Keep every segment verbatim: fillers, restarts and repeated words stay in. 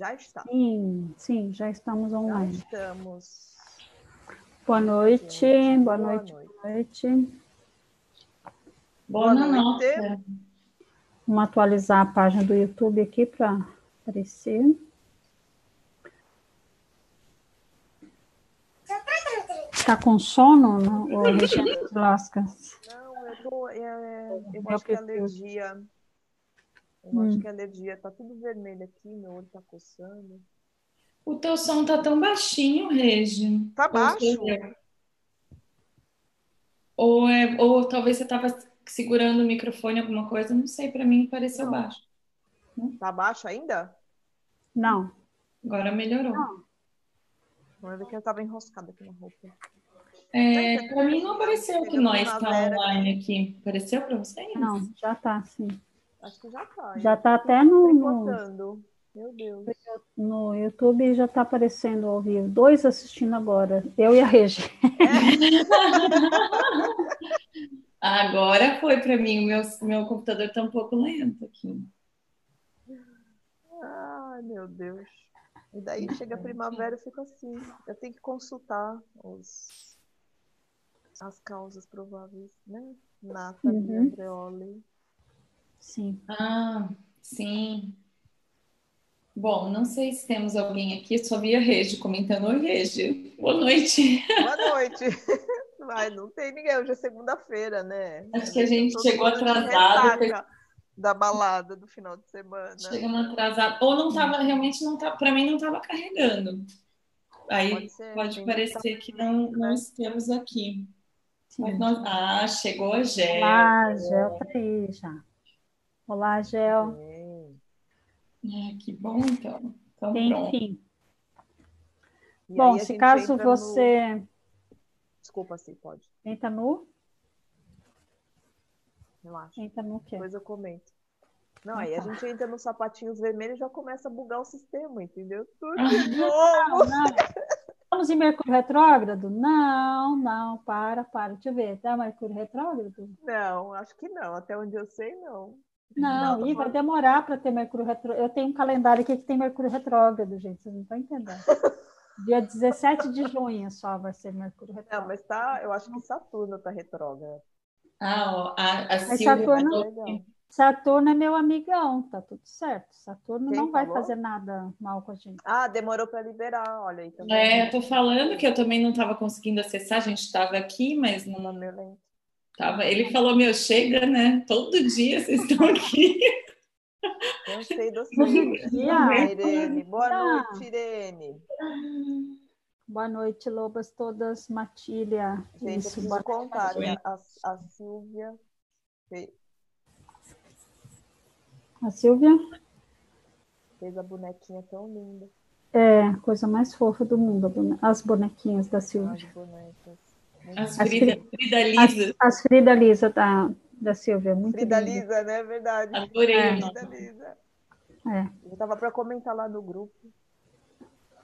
Já está. Sim, sim, já estamos online. Já estamos. Boa noite, boa noite, boa noite. Boa noite. Boa noite. Vamos atualizar a página do YouTube aqui para aparecer. Está com sono, não? Regiane Sidlauskas? Não, eu, tô, eu, eu acho que é alergia. Eu hum. acho que é alergia. Está tudo vermelho aqui, meu olho está coçando. O teu som tá tão baixinho, Regi. Tá baixo? Ou, é, ou talvez você tava segurando o microfone, alguma coisa, não sei, para mim pareceu não. baixo. Tá baixo ainda? Não. Agora melhorou. Não. Agora é que eu tava enroscada aqui na roupa. É, para mim não apareceu que nós estamos online aqui. Apareceu para vocês? Não, já tá, sim. Acho que já tá. Já tá até no... Meu Deus. No YouTube já está aparecendo ao vivo. Dois assistindo agora. Eu e a Regi. É. Agora foi para mim. O meu, meu computador está um pouco lento aqui. Ai, meu Deus. E daí chega a primavera e fica assim. Eu tenho que consultar os, as causas prováveis, né? Natalia uhum. Andreoli. Sim. Ah, sim. Bom, não sei se temos alguém aqui, só vi a Regi comentando. Oi, Regi, boa noite. Boa noite. Mas não tem ninguém, hoje é segunda-feira, né? Acho que a gente chegou atrasado. Da balada do final de semana. Chegamos atrasado. Ou não estava, realmente não estava, para mim não estava carregando. Aí pode, ser, pode parecer que não, não estamos aqui. Mas nós... Ah, chegou a Gel. Ah, Gel tá aí já. Olá, Gel. É. Ah, que bom, então. então Enfim. Bom, se caso você... No... Desculpa, sim, pode. Entra no... Relaxa. Entra no quê? Depois eu comento. Não, ah, aí tá. A gente entra nos sapatinhos vermelhos e já começa a bugar o sistema, entendeu? Tudo de novo! Estamos em Mercúrio retrógrado? Não, não, para, para. Deixa eu ver, tá Mercúrio retrógrado? Não, acho que não. Até onde eu sei, não. Não, não, e vai demorar para ter Mercúrio retrógrado. Eu tenho um calendário aqui que tem Mercúrio retrógrado, gente. Vocês não estão entendendo. Dia dezessete de junho só vai ser Mercúrio retrógrado. Não, mas tá, eu acho que Saturno está retrógrado. Ah, ó, a, a Saturno, Saturno é meu amigão, tá tudo certo. Saturno Quem não vai falou? fazer nada mal com a gente. Ah, demorou para liberar, olha aí. Também. É, eu tô falando que eu também não estava conseguindo acessar, a gente estava aqui, mas não mandei link. Tava, ele falou, meu, chega, né? Todo dia vocês estão aqui. Eu sei do seu dia, Irene. Boa noite, Irene. Boa noite, lobas todas. Matilha. Gente, isso, eu preciso contar, né? a, a Silvia. Fez... A Silvia? Fez a bonequinha tão linda. É, coisa mais fofa do mundo, bone... as bonequinhas da Silvia. As bonecas. As Frida, as, Frida Lisa. As, as Frida Lisa da, da Silvia. Muito Frida linda. Lisa, né? Verdade. Adorei. É. Frida Lisa. É. Eu tava para comentar lá no grupo.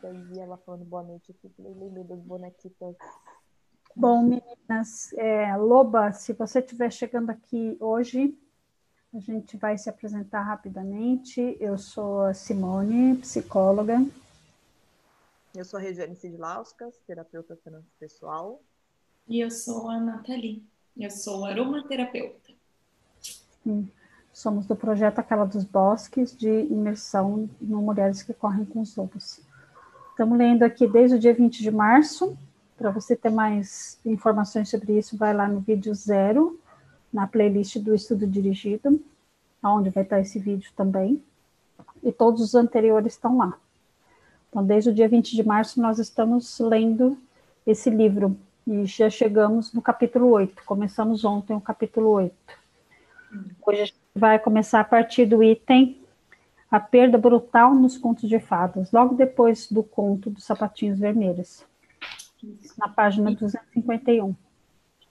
Eu vi ela falando boa noite aqui. Lembrei dos bonequitos. Bom, meninas, é, Loba, se você estiver chegando aqui hoje, a gente vai se apresentar rapidamente. Eu sou a Simone, psicóloga. Eu sou a Regiane Sidlauskas, terapeuta transpessoal. E eu sou a Nathalie, eu sou aromaterapeuta. Sim. Somos do projeto Aquela dos Bosques, de imersão no Mulheres que Correm com os Lobos. Estamos lendo aqui desde o dia vinte de março. Para você ter mais informações sobre isso, vai lá no vídeo zero, na playlist do Estudo Dirigido, onde vai estar esse vídeo também. E todos os anteriores estão lá. Então, desde o dia vinte de março, nós estamos lendo esse livro. E já chegamos no capítulo oito. Começamos ontem o capítulo oito. Hoje a gente vai começar a partir do item A Perda Brutal nos Contos de Fadas, logo depois do conto dos Sapatinhos Vermelhos, na página duzentos e cinquenta e um.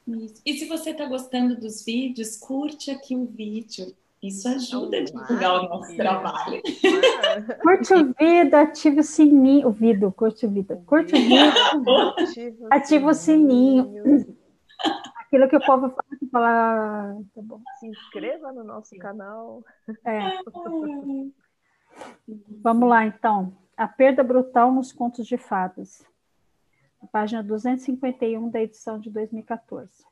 Isso. E se você está gostando dos vídeos, curte aqui o vídeo. Isso ajuda a divulgar o nosso trabalho. Curte o vídeo, ativa o sininho. O vídeo, curte o vídeo. Curte o vídeo, ativa o sininho. Aquilo que o povo fala, que fala... Tá bom. Se inscreva no nosso canal. É. Vamos lá, então. A perda brutal nos contos de fadas. Página duzentos e cinquenta e um da edição de dois mil e quatorze.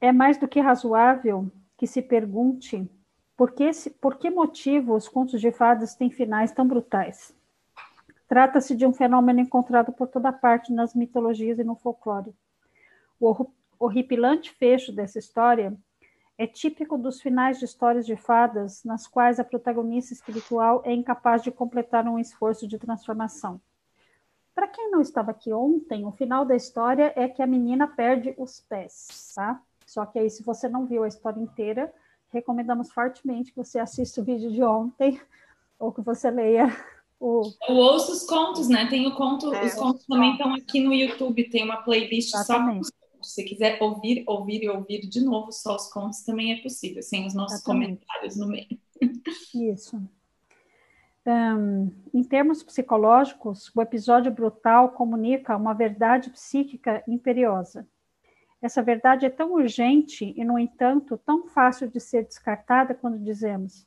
É mais do que razoável que se pergunte por que, esse, por que motivo os contos de fadas têm finais tão brutais. Trata-se de um fenômeno encontrado por toda parte nas mitologias e no folclore. O horripilante fecho dessa história é típico dos finais de histórias de fadas nas quais a protagonista espiritual é incapaz de completar um esforço de transformação. Para quem não estava aqui ontem, o final da história é que a menina perde os pés, tá? Só que aí, se você não viu a história inteira, recomendamos fortemente que você assista o vídeo de ontem ou que você leia o... Eu ouço os contos, né? Tem o conto, é, os contos também estão aqui no YouTube, tem uma playlist exatamente. Só para os contos. Se quiser ouvir, ouvir e ouvir de novo só os contos, também é possível, sem os nossos exatamente. Comentários no meio. Isso. Um, em termos psicológicos, o episódio brutal comunica uma verdade psíquica imperiosa. Essa verdade é tão urgente e, no entanto, tão fácil de ser descartada quando dizemos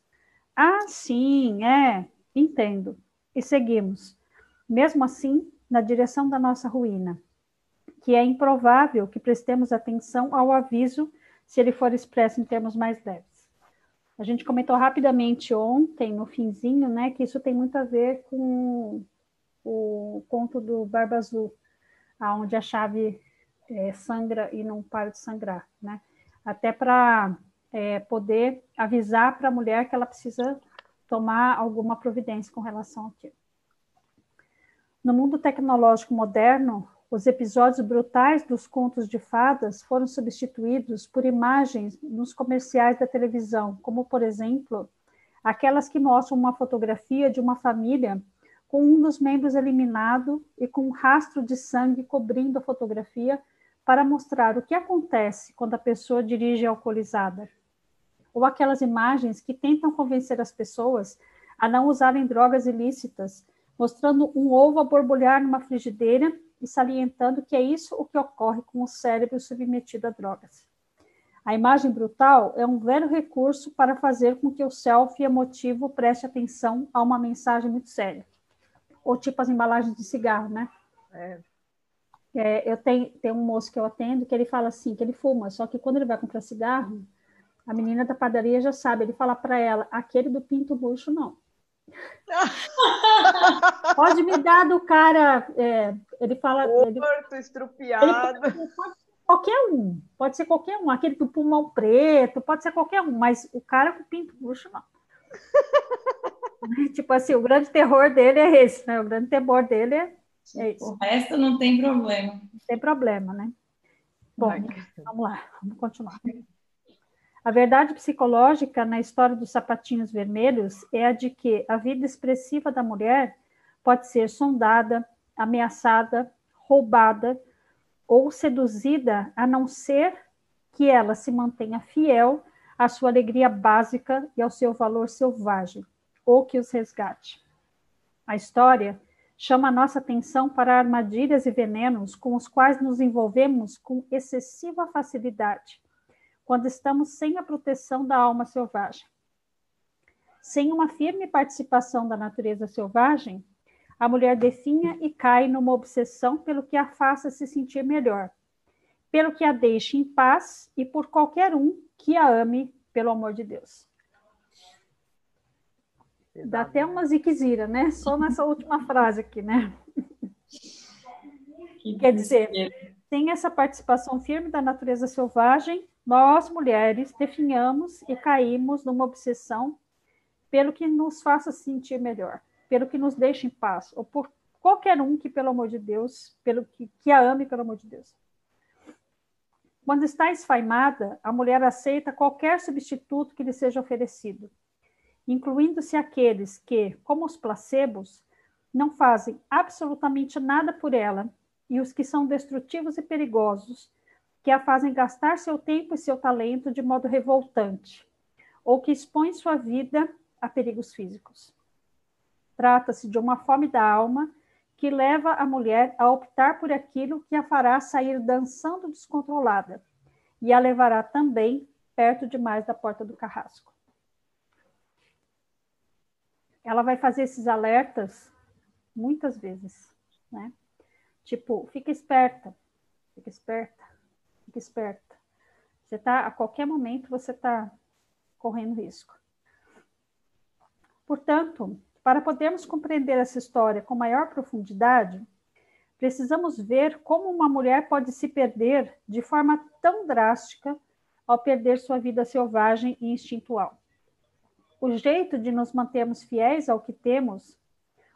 "Ah, sim, é, entendo", e seguimos, mesmo assim, na direção da nossa ruína, que é improvável que prestemos atenção ao aviso se ele for expresso em termos mais leves. A gente comentou rapidamente ontem, no finzinho, né, que isso tem muito a ver com o conto do Barba Azul, onde a chave é, sangra e não para de sangrar, né? Até para é, poder avisar para a mulher que ela precisa tomar alguma providência com relação àquilo. No mundo tecnológico moderno, os episódios brutais dos contos de fadas foram substituídos por imagens nos comerciais da televisão, como, por exemplo, aquelas que mostram uma fotografia de uma família com um dos membros eliminado e com um rastro de sangue cobrindo a fotografia para mostrar o que acontece quando a pessoa dirige alcoolizada. Ou aquelas imagens que tentam convencer as pessoas a não usarem drogas ilícitas, mostrando um ovo a borbulhar numa frigideira e salientando que é isso o que ocorre com o cérebro submetido a drogas. A imagem brutal é um velho recurso para fazer com que o selfie emotivo preste atenção a uma mensagem muito séria. Ou tipo as embalagens de cigarro, né? É. É, eu tenho, tem um moço que eu atendo que ele fala assim, que ele fuma, só que quando ele vai comprar cigarro, a menina da padaria já sabe, ele fala para ela, aquele do pinto murcho não. Pode me dar do cara é, ele fala morto, estrupiado, ele pode, pode ser qualquer um, pode ser qualquer um, aquele do pulmão preto, pode ser qualquer um, mas o cara com pinto murcho não. Tipo assim, o grande terror dele é esse, né? O grande temor dele é, é isso. O resto não tem problema. Não tem problema, né? Bom, vai. Vamos lá, vamos continuar. A verdade psicológica na história dos Sapatinhos Vermelhos é a de que a vida expressiva da mulher pode ser sondada, ameaçada, roubada ou seduzida, a não ser que ela se mantenha fiel à sua alegria básica e ao seu valor selvagem, ou que os resgate. A história chama a nossa atenção para armadilhas e venenos com os quais nos envolvemos com excessiva facilidade, quando estamos sem a proteção da alma selvagem. Sem uma firme participação da natureza selvagem, a mulher definha e cai numa obsessão pelo que a faça se sentir melhor, pelo que a deixe em paz e por qualquer um que a ame, pelo amor de Deus. Verdade. Dá até uma ziquezira, né? Só nessa última frase aqui, né? Que quer dizer, sem essa participação firme da natureza selvagem, nós, mulheres, definhamos e caímos numa obsessão pelo que nos faça sentir melhor, pelo que nos deixe em paz, ou por qualquer um que, pelo amor de Deus, pelo que, que a ame, pelo amor de Deus. Quando está esfaimada, a mulher aceita qualquer substituto que lhe seja oferecido, incluindo-se aqueles que, como os placebos, não fazem absolutamente nada por ela, e os que são destrutivos e perigosos, que a fazem gastar seu tempo e seu talento de modo revoltante, ou que expõem sua vida a perigos físicos. Trata-se de uma fome da alma que leva a mulher a optar por aquilo que a fará sair dançando descontrolada e a levará também perto demais da porta do carrasco. ela vai fazer esses alertas muitas vezes, né? Tipo, fica esperta, fica esperta, fica esperta. Você tá, a qualquer momento você está correndo risco. Portanto, para podermos compreender essa história com maior profundidade, precisamos ver como uma mulher pode se perder de forma tão drástica ao perder sua vida selvagem e instintual. O jeito de nos mantermos fiéis ao que temos,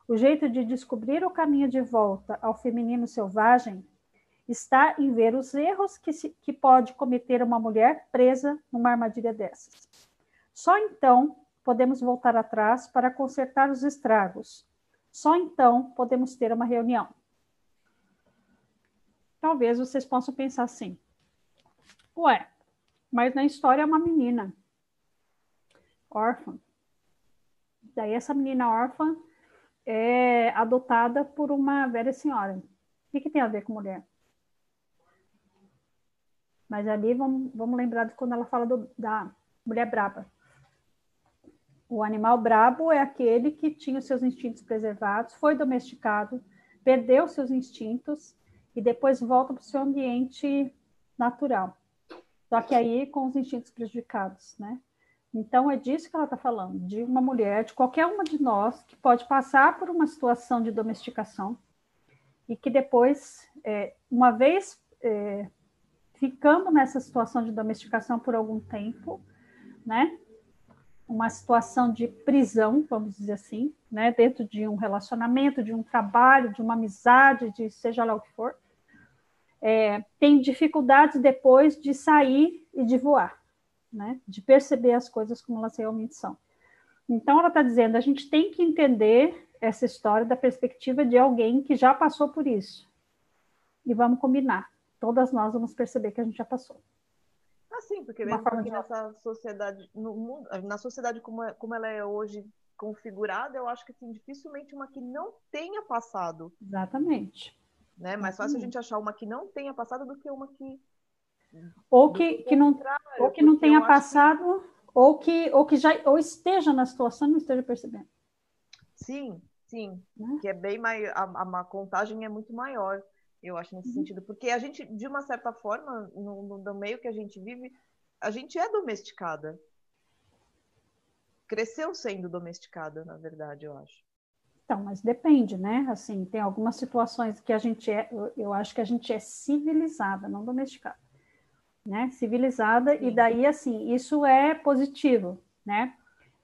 o jeito de descobrir o caminho de volta ao feminino selvagem, está em ver os erros que, se, que pode cometer uma mulher presa numa armadilha dessas. Só então podemos voltar atrás para consertar os estragos. Só então podemos ter uma reunião. Talvez vocês possam pensar assim: ué, mas na história é uma menina órfã. Daí essa menina órfã é adotada por uma velha senhora. O que, que tem a ver com mulher? Mas ali vamos, vamos lembrar de quando ela fala do, da mulher braba. O animal brabo é aquele que tinha os seus instintos preservados, foi domesticado, perdeu seus instintos e depois volta para o seu ambiente natural. Só que aí com os instintos prejudicados, né? Então é disso que ela está falando, de uma mulher, de qualquer uma de nós, que pode passar por uma situação de domesticação e que depois, é, uma vez é, ficando nessa situação de domesticação por algum tempo, né? Uma situação de prisão, vamos dizer assim, né? Dentro de um relacionamento, de um trabalho, de uma amizade, de seja lá o que for, É, tem dificuldades depois de sair e de voar, né? De perceber as coisas como elas realmente são. Então, ela está dizendo, a gente tem que entender essa história da perspectiva de alguém que já passou por isso. E vamos combinar. Todas nós vamos perceber que a gente já passou. Ah, sim, porque mesmo que nessa sociedade, no mundo, na sociedade como, é, como ela é hoje configurada, eu acho que assim, dificilmente uma que não tenha passado. Exatamente. Né? Mais fácil a gente achar uma que não tenha passado do que uma que... Ou que, que, não, ou que não tenha passado, que... Ou, que, ou que já ou esteja na situação e não esteja percebendo. Sim, sim. Né? Que é bem maior, a, a, a contagem é muito maior, eu acho, nesse uhum. sentido. Porque a gente, de uma certa forma, no, no, no meio que a gente vive, a gente é domesticada. Cresceu sendo domesticada, na verdade, eu acho. Então, mas depende, né? Assim, tem algumas situações que a gente é, eu, eu acho que a gente é civilizada, não domesticada, né? Civilizada, sim. E daí, assim, isso é positivo, né?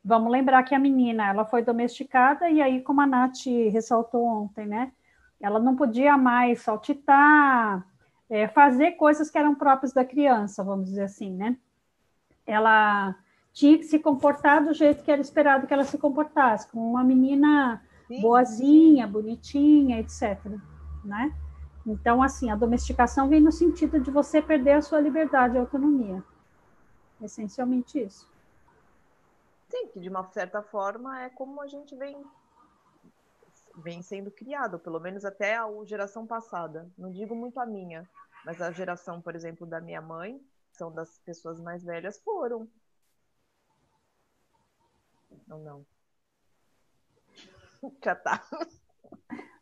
Vamos lembrar que a menina, ela foi domesticada e aí, como a Nath ressaltou ontem, né? Ela não podia mais saltitar, é, fazer coisas que eram próprias da criança, vamos dizer assim, né? Ela tinha que se comportar do jeito que era esperado que ela se comportasse, como uma menina... Sim, boazinha, sim. Bonitinha, etcétera. Né? Então, assim, a domesticação vem no sentido de você perder a sua liberdade e autonomia. Essencialmente isso. Sim, que de uma certa forma é como a gente vem, vem sendo criado, pelo menos até a geração passada. Não digo muito a minha, mas a geração, por exemplo, da minha mãe, que são das pessoas mais velhas, foram. Ou não? Já tá.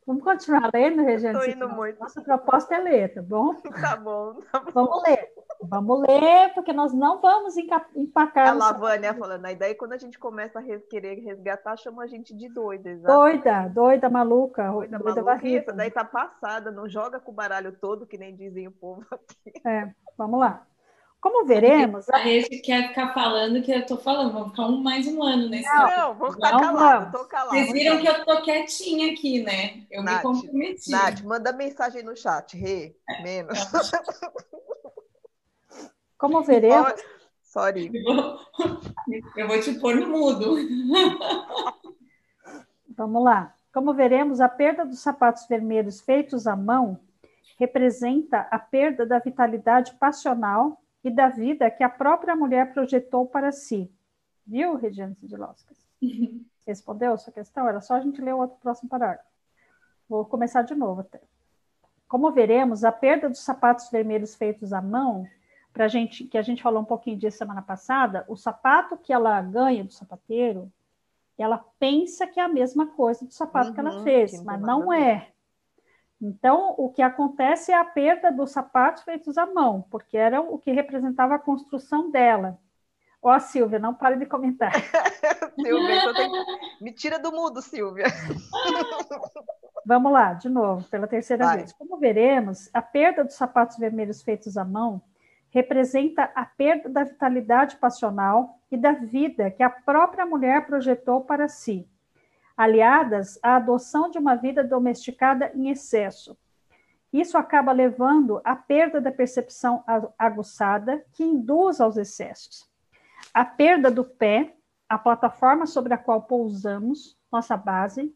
Vamos continuar lendo, Regiane? Tô indo muito. Nossa proposta é ler, tá bom? Tá bom, tá bom. Vamos ler. Vamos ler, porque nós não vamos empacar. A Lavânia falando, aí daí quando a gente começa a res, querer resgatar, chama a gente de doida. Exatamente. Doida, doida maluca. Doida, doida maluca. Daí tá passada, não joga com o baralho todo, que nem dizem o povo aqui. É, vamos lá. Como veremos... A gente quer ficar falando que eu tô falando. Vamos ficar um, mais um ano nesse... Não, não vou ficar calado, tô calado. Vocês viram que eu tô quietinha aqui, né? Eu Nath, me comprometi. Nath, manda mensagem no chat. Rê, hey, menos. Como veremos... Sorry. Eu vou, eu vou te pôr no mudo. Vamos lá. Como veremos, a perda dos sapatos vermelhos feitos à mão representa a perda da vitalidade passional e da vida que a própria mulher projetou para si. Viu, Regiane Sidlauskas? Respondeu a sua questão? Era só a gente ler o outro próximo parágrafo. Vou começar de novo até. Como veremos, a perda dos sapatos vermelhos feitos à mão, pra gente, que a gente falou um pouquinho disso semana passada, o sapato que ela ganha do sapateiro ela pensa que é a mesma coisa do sapato uhum, que ela fez, que mas não é. Então, o que acontece é a perda dos sapatos feitos à mão, porque era o que representava a construção dela. Ó, oh, Silvia, não pare de comentar. Silvia, só tem... Me tira do mudo, Silvia. Vamos lá, de novo, pela terceira Vai. vez. Como veremos, a perda dos sapatos vermelhos feitos à mão representa a perda da vitalidade passional e da vida que a própria mulher projetou para si, aliadas à adoção de uma vida domesticada em excesso. Isso acaba levando à perda da percepção aguçada que induz aos excessos. A perda do pé, a plataforma sobre a qual pousamos, nossa base,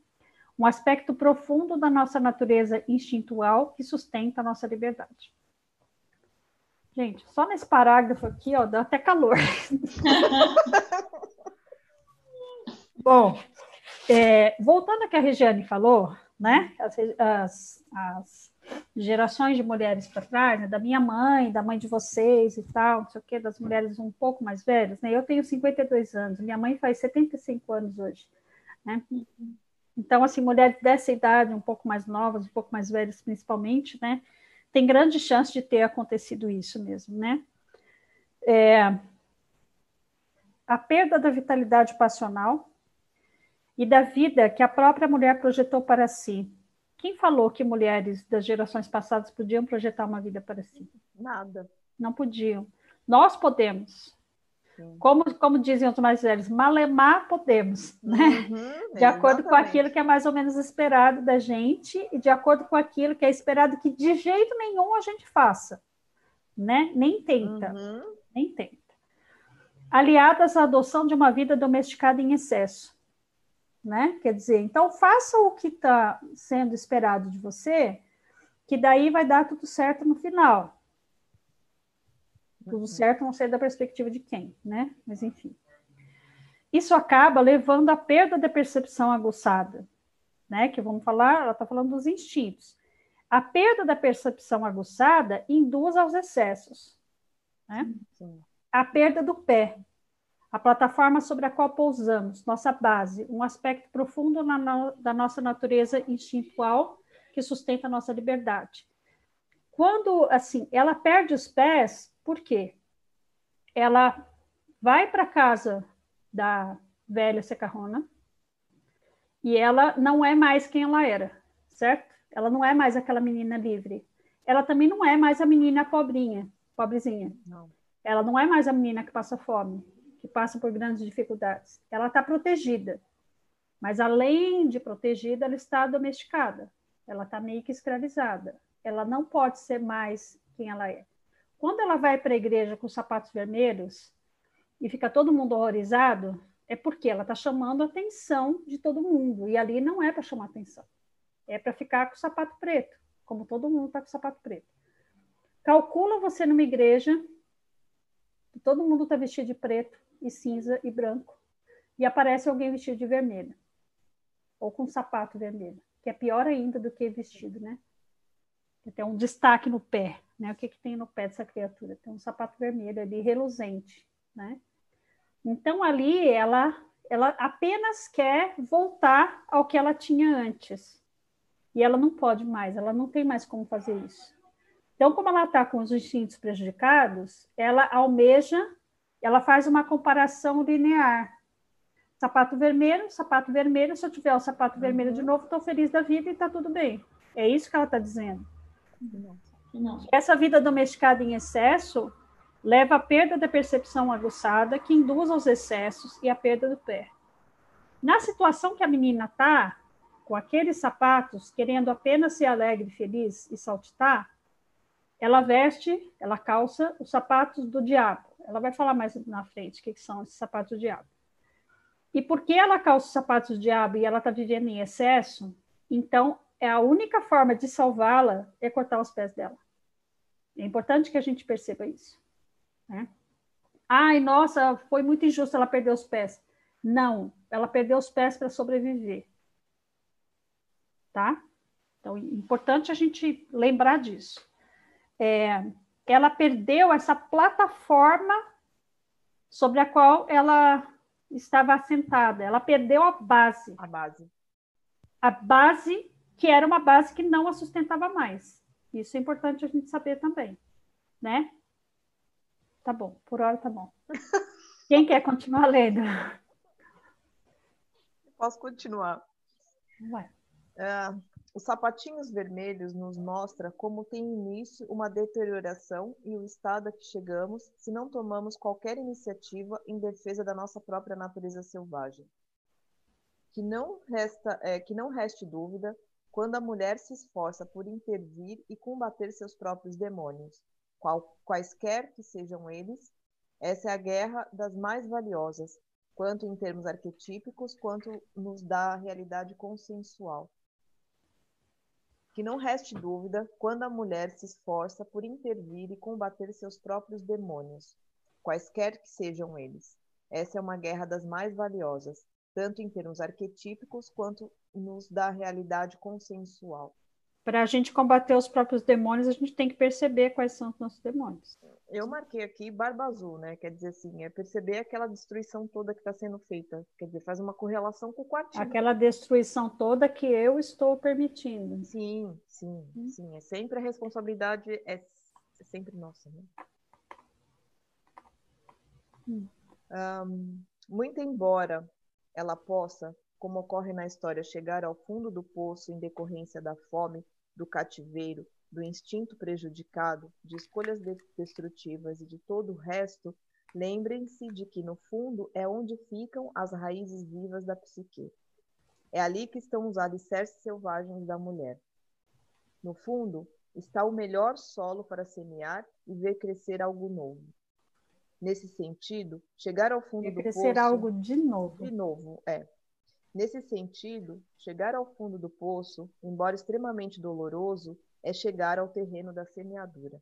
um aspecto profundo da nossa natureza instintual que sustenta a nossa liberdade. Gente, só nesse parágrafo aqui, ó, dá até calor. Bom, é, voltando ao que a Regiane falou, né? As, as, as gerações de mulheres para trás, né, da minha mãe, da mãe de vocês e tal, não sei o quê, das mulheres um pouco mais velhas, né? Eu tenho cinquenta e dois anos, minha mãe faz setenta e cinco anos hoje, né? Então, assim, mulheres dessa idade, um pouco mais novas, um pouco mais velhas principalmente, né? Tem grande chance de ter acontecido isso mesmo, né? É, a perda da vitalidade passional e da vida que a própria mulher projetou para si. Quem falou que mulheres das gerações passadas podiam projetar uma vida para si? Nada. Não podiam. Nós podemos. Como, como dizem os mais velhos, malemar podemos, né? Uhum, de acordo exatamente. Com aquilo que é mais ou menos esperado da gente e de acordo com aquilo que é esperado que de jeito nenhum a gente faça, né? Nem tenta, uhum. nem tenta. Aliadas à adoção de uma vida domesticada em excesso, né? Quer dizer, então faça o que está sendo esperado de você, que daí vai dar tudo certo no final. Tudo certo, não sei da perspectiva de quem, né? Mas, enfim. Isso acaba levando à perda da percepção aguçada, né? Que vamos falar, ela está falando dos instintos. A perda da percepção aguçada induz aos excessos, né? Sim. A perda do pé, a plataforma sobre a qual pousamos, nossa base, um aspecto profundo na no, da nossa natureza instintual que sustenta a nossa liberdade. Quando, assim, ela perde os pés... Por quê? Ela vai para a casa da velha secarrona e ela não é mais quem ela era, certo? Ela não é mais aquela menina livre. Ela também não é mais a menina pobrinha, pobrezinha. Não. Ela não é mais a menina que passa fome, que passa por grandes dificuldades. Ela está protegida, mas além de protegida, ela está domesticada. Ela está meio que escravizada. Ela não pode ser mais quem ela é. Quando ela vai para a igreja com os sapatos vermelhos e fica todo mundo horrorizado, é porque ela está chamando a atenção de todo mundo. E ali não é para chamar atenção. É para ficar com o sapato preto, como todo mundo está com o sapato preto. Calcula você numa igreja, todo mundo está vestido de preto e cinza e branco, e aparece alguém vestido de vermelho, ou com sapato vermelho, que é pior ainda do que vestido, né? Tem um destaque no pé, né? O que que tem no pé dessa criatura? Tem um sapato vermelho ali, reluzente, né? Então, ali, ela, ela apenas quer voltar ao que ela tinha antes. E ela não pode mais, ela não tem mais como fazer isso. Então, como ela está com os instintos prejudicados, ela almeja, ela faz uma comparação linear. Sapato vermelho, sapato vermelho, se eu tiver o sapato vermelho de novo, estou feliz da vida e está tudo bem. É isso que ela está dizendo. Não, não. Essa vida domesticada em excesso leva à perda da percepção aguçada, que induz aos excessos e à perda do pé. Na situação que a menina está, com aqueles sapatos, querendo apenas ser alegre, feliz e saltitar, ela veste, ela calça os sapatos do diabo. Ela vai falar mais na frente o que são esses sapatos do diabo. E porque ela calça os sapatos do diabo e ela está vivendo em excesso, então é a única forma de salvá-la é cortar os pés dela. É importante que a gente perceba isso, né? Ai, nossa, foi muito injusto ela perder os pés. Não, ela perdeu os pés para sobreviver. Tá? Então, é importante a gente lembrar disso. É, ela perdeu essa plataforma sobre a qual ela estava assentada. Ela perdeu a base. A base. A base, que era uma base que não a sustentava mais. Isso é importante a gente saber também, né? Tá bom, por hora tá bom. Quem quer continuar lendo? Posso continuar. Vai. Uh, os Sapatinhos Vermelhos nos mostra como tem início uma deterioração e o estado a que chegamos se não tomamos qualquer iniciativa em defesa da nossa própria natureza selvagem. Que não resta, é, que não reste dúvida quando a mulher se esforça por intervir e combater seus próprios demônios, qual, quaisquer que sejam eles, essa é a guerra das mais valiosas, quanto em termos arquetípicos, quanto nos dá a realidade consensual. Que não reste dúvida quando a mulher se esforça por intervir e combater seus próprios demônios, quaisquer que sejam eles. Essa é uma guerra das mais valiosas, tanto em termos arquetípicos, quanto nos dá a realidade consensual. Para a gente combater os próprios demônios, a gente tem que perceber quais são os nossos demônios. Eu marquei aqui Barba Azul, né? Quer dizer assim, é perceber aquela destruição toda que está sendo feita. Quer dizer, faz uma correlação com o quartinho. Aquela destruição toda que eu estou permitindo. Sim, sim, hum. sim. É sempre a responsabilidade, é, é sempre nossa, né? Hum. Um, muito embora ela possa, como ocorre na história, chegar ao fundo do poço em decorrência da fome, do cativeiro, do instinto prejudicado, de escolhas destrutivas e de todo o resto, lembrem-se de que, no fundo, é onde ficam as raízes vivas da psique. É ali que estão os alicerces selvagens da mulher. No fundo, está o melhor solo para semear e ver crescer algo novo. Nesse sentido, chegar ao fundo do poço... Crescer algo de novo. De novo, é. Nesse sentido, chegar ao fundo do poço, embora extremamente doloroso, é chegar ao terreno da semeadura.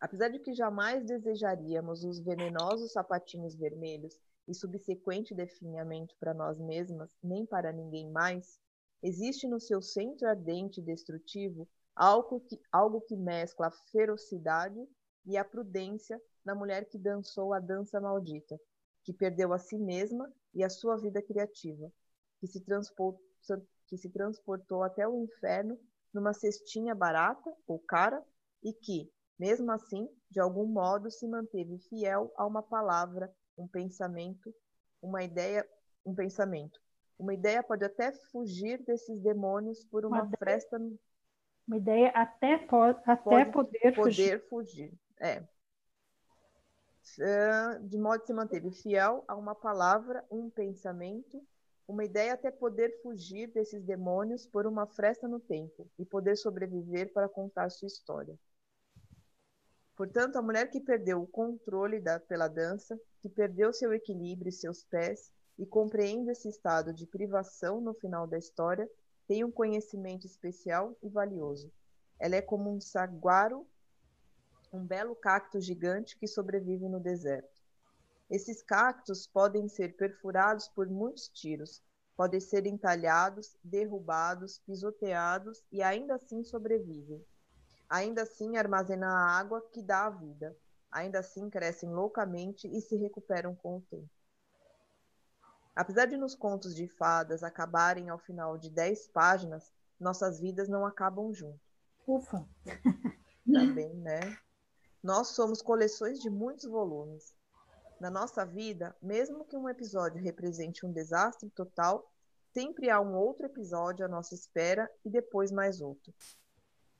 Apesar de que jamais desejaríamos os venenosos sapatinhos vermelhos e subsequente definhamento para nós mesmas, nem para ninguém mais, existe no seu centro ardente e destrutivo algo que, algo que mescla a ferocidade e a prudência na mulher que dançou a dança maldita, que perdeu a si mesma e a sua vida criativa, que se, que se transportou até o inferno numa cestinha barata ou cara e que, mesmo assim, de algum modo se manteve fiel a uma palavra, um pensamento, uma ideia, um pensamento. Uma ideia pode até fugir desses demônios por uma, uma fresta... No... Uma ideia até, pode, até pode poder, poder fugir. fugir. É. De modo que se manteve fiel a uma palavra, um pensamento, uma ideia até poder fugir desses demônios por uma fresta no tempo e poder sobreviver para contar sua história. Portanto, a mulher que perdeu o controle da, pela dança, que perdeu seu equilíbrio e seus pés e compreende esse estado de privação no final da história, tem um conhecimento especial e valioso. Ela é como um saguaro, um belo cacto gigante que sobrevive no deserto. Esses cactos podem ser perfurados por muitos tiros, podem ser entalhados, derrubados, pisoteados e ainda assim sobrevivem. Ainda assim armazenam a água que dá a vida. Ainda assim crescem loucamente e se recuperam com o tempo. Apesar de nos contos de fadas acabarem ao final de dez páginas, nossas vidas não acabam junto. Ufa! Também, né? Nós somos coleções de muitos volumes. Na nossa vida, mesmo que um episódio represente um desastre total, sempre há um outro episódio à nossa espera e depois mais outro.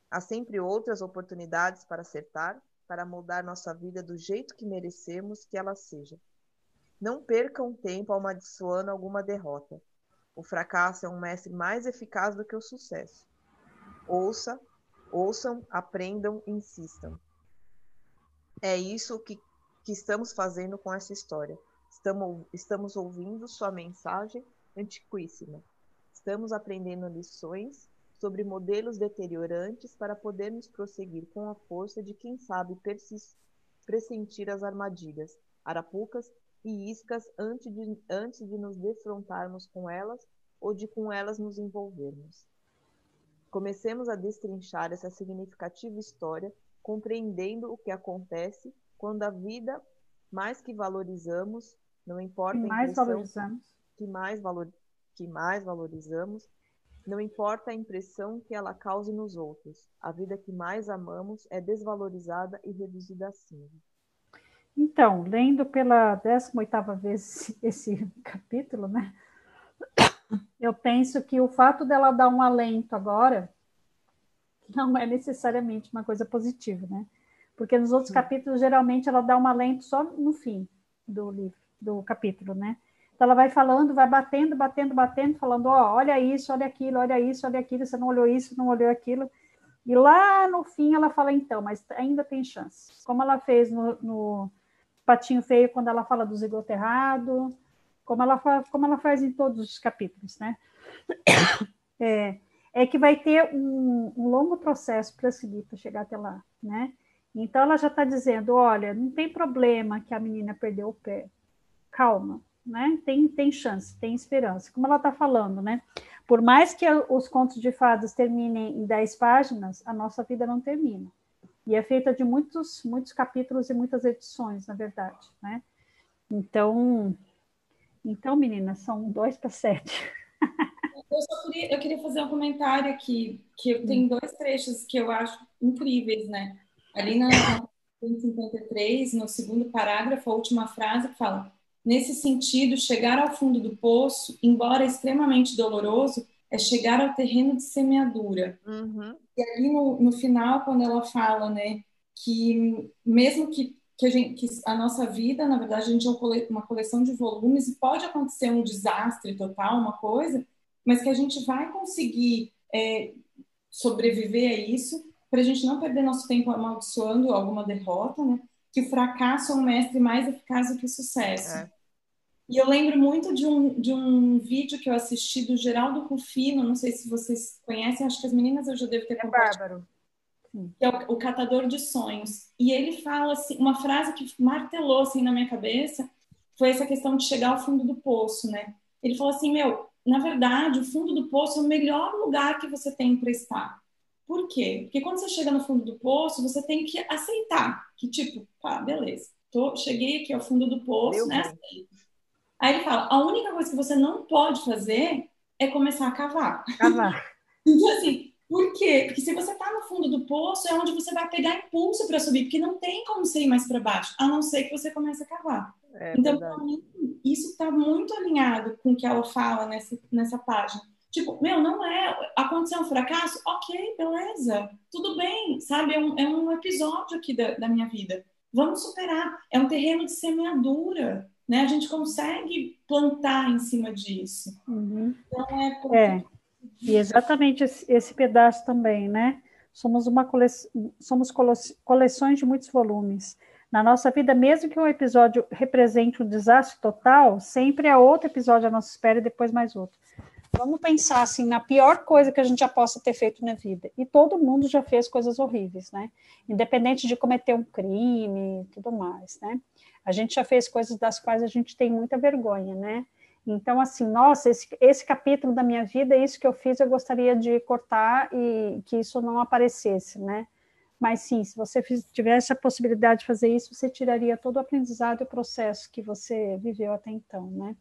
Há sempre outras oportunidades para acertar, para moldar nossa vida do jeito que merecemos que ela seja. Não percam tempo amaldiçoando alguma derrota. O fracasso é um mestre mais eficaz do que o sucesso. Ouça, ouçam, aprendam, insistam. É isso que, que estamos fazendo com essa história. Estamos, estamos ouvindo sua mensagem antiquíssima. Estamos aprendendo lições sobre modelos deteriorantes para podermos prosseguir com a força de quem sabe pressentir as armadilhas, arapucas e iscas antes de, antes de nos defrontarmos com elas ou de com elas nos envolvermos. Comecemos a destrinchar essa significativa história compreendendo o que acontece quando a vida mais que valorizamos Não importa que mais valorizamos. Que mais, valor, que mais valorizamos. Não importa a impressão que ela cause nos outros. A vida que mais amamos é desvalorizada e reduzida a cinza. Então, lendo pela décima oitava vez esse capítulo, né? Eu penso que o fato dela dar um alento agora não é necessariamente uma coisa positiva, né? Porque nos outros Sim. capítulos, geralmente, ela dá um alento só no fim do livro, do capítulo, né? Então, ela vai falando, vai batendo, batendo, batendo, falando, ó, olha isso, olha aquilo, olha isso, olha aquilo, você não olhou isso, não olhou aquilo. E lá no fim ela fala, então, mas ainda tem chance. Como ela fez no, no Patinho Feio, quando ela fala do zigoto errado, como ela, como ela faz em todos os capítulos, né? É, é que vai ter um, um longo processo para seguir, para chegar até lá, né? Então, ela já está dizendo, olha, não tem problema que a menina perdeu o pé. Calma, né? Tem, tem chance, tem esperança. Como ela está falando, né? Por mais que os contos de fadas terminem em dez páginas, a nossa vida não termina. E é feita de muitos, muitos capítulos e muitas edições, na verdade, né? Então, então meninas, são dois para sete. Eu, só queria, eu queria fazer um comentário aqui, que eu tenho dois trechos que eu acho incríveis, né? Ali na cento e cinquenta e três, no segundo parágrafo, a última frase que fala: nesse sentido, chegar ao fundo do poço, embora extremamente doloroso, é chegar ao terreno de semeadura. Uhum. E ali no, no final, quando ela fala, né, que mesmo que, que, a gente, que a nossa vida, na verdade, a gente é uma coleção de volumes e pode acontecer um desastre total, uma coisa, mas que a gente vai conseguir é, sobreviver a isso, para a gente não perder nosso tempo amaldiçoando alguma derrota, né? Que o fracasso é um mestre mais eficaz do que o sucesso. É. E eu lembro muito de um, de um vídeo que eu assisti do Geraldo Rufino, não sei se vocês conhecem, acho que as meninas eu já devo ter é compartilhado. Que é o, o Catador de Sonhos. E ele fala assim, uma frase que martelou assim na minha cabeça, foi essa questão de chegar ao fundo do poço, né? Ele falou assim, meu, na verdade, o fundo do poço é o melhor lugar que você tem para estar. Por quê? Porque quando você chega no fundo do poço, você tem que aceitar que, tipo, pá, beleza, tô, cheguei aqui ao fundo do poço, né? Aí ele fala, a única coisa que você não pode fazer é começar a cavar. Cavar. Então, assim, por quê? Porque se você tá no fundo do poço, é onde você vai pegar impulso para subir, porque não tem como você ir mais para baixo, a não ser que você comece a cavar. É, então, para mim, isso está muito alinhado com o que ela fala nessa, nessa página. Tipo, meu, não é... Aconteceu um fracasso? Ok, beleza. Tudo bem, sabe? É um, é um episódio aqui da, da minha vida. Vamos superar. É um terreno de semeadura, né? A gente consegue plantar em cima disso. Uhum. Então, é... Porque... é. E exatamente esse, esse pedaço também, né? Somos, uma cole... Somos cole... coleções de muitos volumes. Na nossa vida, mesmo que um episódio represente um desastre total, sempre há outro episódio à nossa espera e depois mais outro. Vamos pensar assim, na pior coisa que a gente já possa ter feito na vida. E todo mundo já fez coisas horríveis, né? Independente de cometer um crime e tudo mais, né? A gente já fez coisas das quais a gente tem muita vergonha, né? Então, assim, nossa, esse, esse capítulo da minha vida, isso que eu fiz, eu gostaria de cortar e que isso não aparecesse, né? Mas sim, se você tivesse a possibilidade de fazer isso, você tiraria todo o aprendizado e o processo que você viveu até então, né?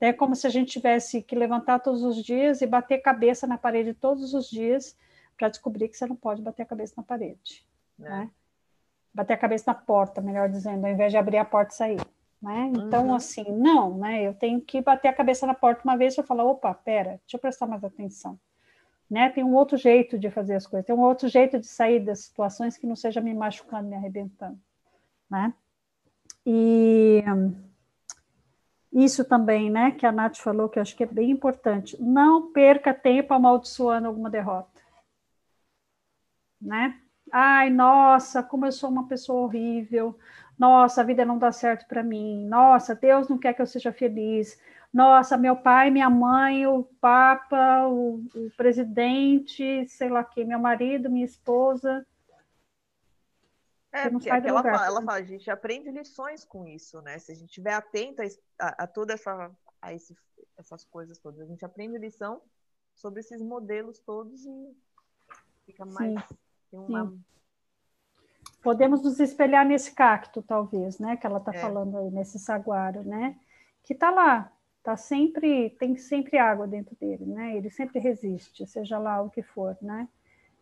É como se a gente tivesse que levantar todos os dias e bater cabeça na parede todos os dias para descobrir que você não pode bater a cabeça na parede, é. Né? Bater a cabeça na porta, melhor dizendo, ao invés de abrir a porta e sair, né? Então, uhum. assim, não, né? Eu tenho que bater a cabeça na porta uma vez e eu falar, opa, pera, deixa eu prestar mais atenção, né? Tem um outro jeito de fazer as coisas, tem um outro jeito de sair das situações que não seja me machucando, me arrebentando, né? E... isso também, né, que a Nath falou, que eu acho que é bem importante. Não perca tempo amaldiçoando alguma derrota. Né? Ai, nossa, como eu sou uma pessoa horrível. Nossa, a vida não dá certo para mim. Nossa, Deus não quer que eu seja feliz. Nossa, meu pai, minha mãe, o papa, o, o presidente, sei lá quem, meu marido, minha esposa. É, porque é que ela, fala, ela fala, a gente aprende lições com isso, né? Se a gente estiver atento a, a, a toda essa, a esse, essas coisas todas, a gente aprende lição sobre esses modelos todos e fica mais... Sim, tem uma... sim. Podemos nos espelhar nesse cacto, talvez, né? Que ela está é. falando aí, nesse saguaro, né? que está lá, tá sempre, tem sempre água dentro dele, né? Ele sempre resiste, seja lá o que for, né?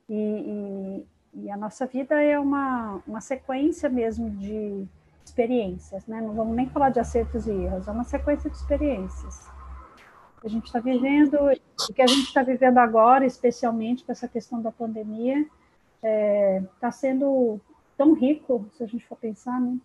E, e, e a nossa vida é uma, uma sequência mesmo de experiências, né? Não vamos nem falar de acertos e erros, é uma sequência de experiências. A gente está vivendo, o que a gente está vivendo agora, especialmente com essa questão da pandemia, está é, sendo tão rico, se a gente for pensar, né?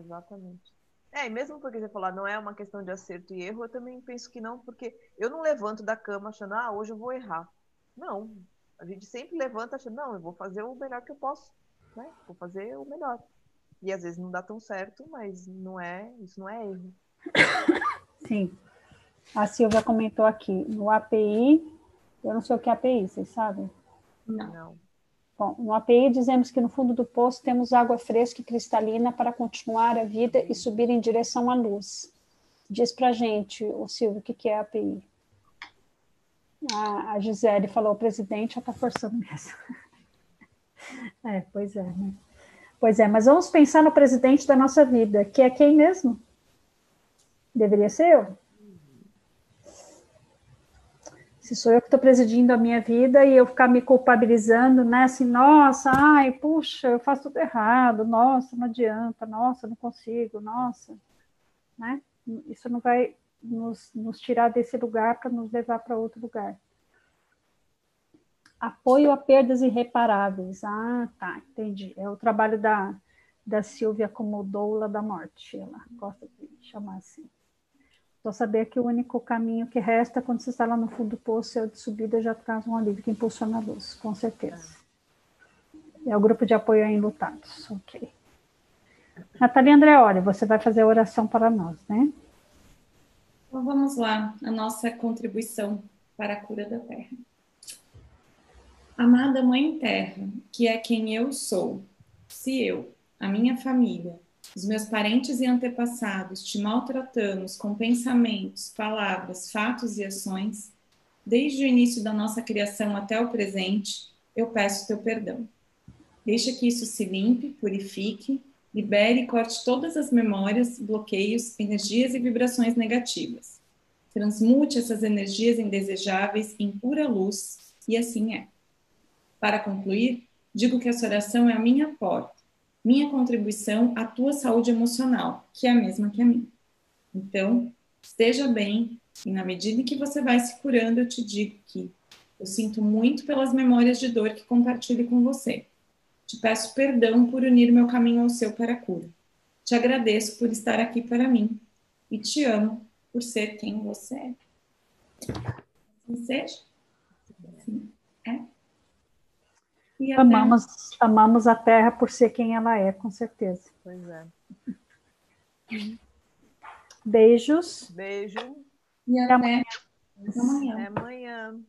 Exatamente. É, e mesmo porque você falar, não é uma questão de acerto e erro, eu também penso que não, porque eu não levanto da cama achando, ah, hoje eu vou errar. Não, a gente sempre levanta achando, não, eu vou fazer o melhor que eu posso, né? Vou fazer o melhor. E às vezes não dá tão certo, mas não é, isso não é erro. Sim. A Silvia comentou aqui, no A P I, eu não sei o que é A P I, vocês sabem? Não. não. Bom, no A P I dizemos que no fundo do poço temos água fresca e cristalina para continuar a vida e subir em direção à luz. Diz pra gente, o Silvio, o que, que é a API? A, a Gisele falou, o presidente já está forçando mesmo. É, pois é, né? Pois é, mas vamos pensar no presidente da nossa vida, que é quem mesmo? Deveria ser eu? Se sou eu que estou presidindo a minha vida e eu ficar me culpabilizando, né? Assim, nossa, ai, puxa, eu faço tudo errado, nossa, não adianta, nossa, não consigo, nossa, né? Isso não vai nos, nos tirar desse lugar para nos levar para outro lugar. Apoio a perdas irreparáveis. Ah, tá, entendi. É o trabalho da, da Silvia como doula da morte, ela gosta de chamar assim. Só saber que o único caminho que resta quando você está lá no fundo do poço é o de subida, já traz um alívio que impulsiona a luz, com certeza. É o grupo de apoio a enlutados, ok. Natalia Andreoli, você vai fazer a oração para nós, né? Então vamos lá, a nossa contribuição para a cura da Terra. Amada Mãe Terra, que é quem eu sou, se eu, a minha família, os meus parentes e antepassados te maltratamos com pensamentos, palavras, fatos e ações, desde o início da nossa criação até o presente, eu peço teu perdão. Deixa que isso se limpe, purifique, libere e corte todas as memórias, bloqueios, energias e vibrações negativas. Transmute essas energias indesejáveis em pura luz, e assim é. Para concluir, digo que essa oração é a minha porta, minha contribuição à tua saúde emocional, que é a mesma que a minha. Então, esteja bem, e na medida em que você vai se curando, eu te digo que eu sinto muito pelas memórias de dor que compartilho com você. Te peço perdão por unir meu caminho ao seu para a cura. Te agradeço por estar aqui para mim, e te amo por ser quem você é. Assim seja. Assim é. A amamos, amamos a Terra por ser quem ela é, com certeza. Pois é. Beijos. Beijo. E até amanhã. Até amanhã.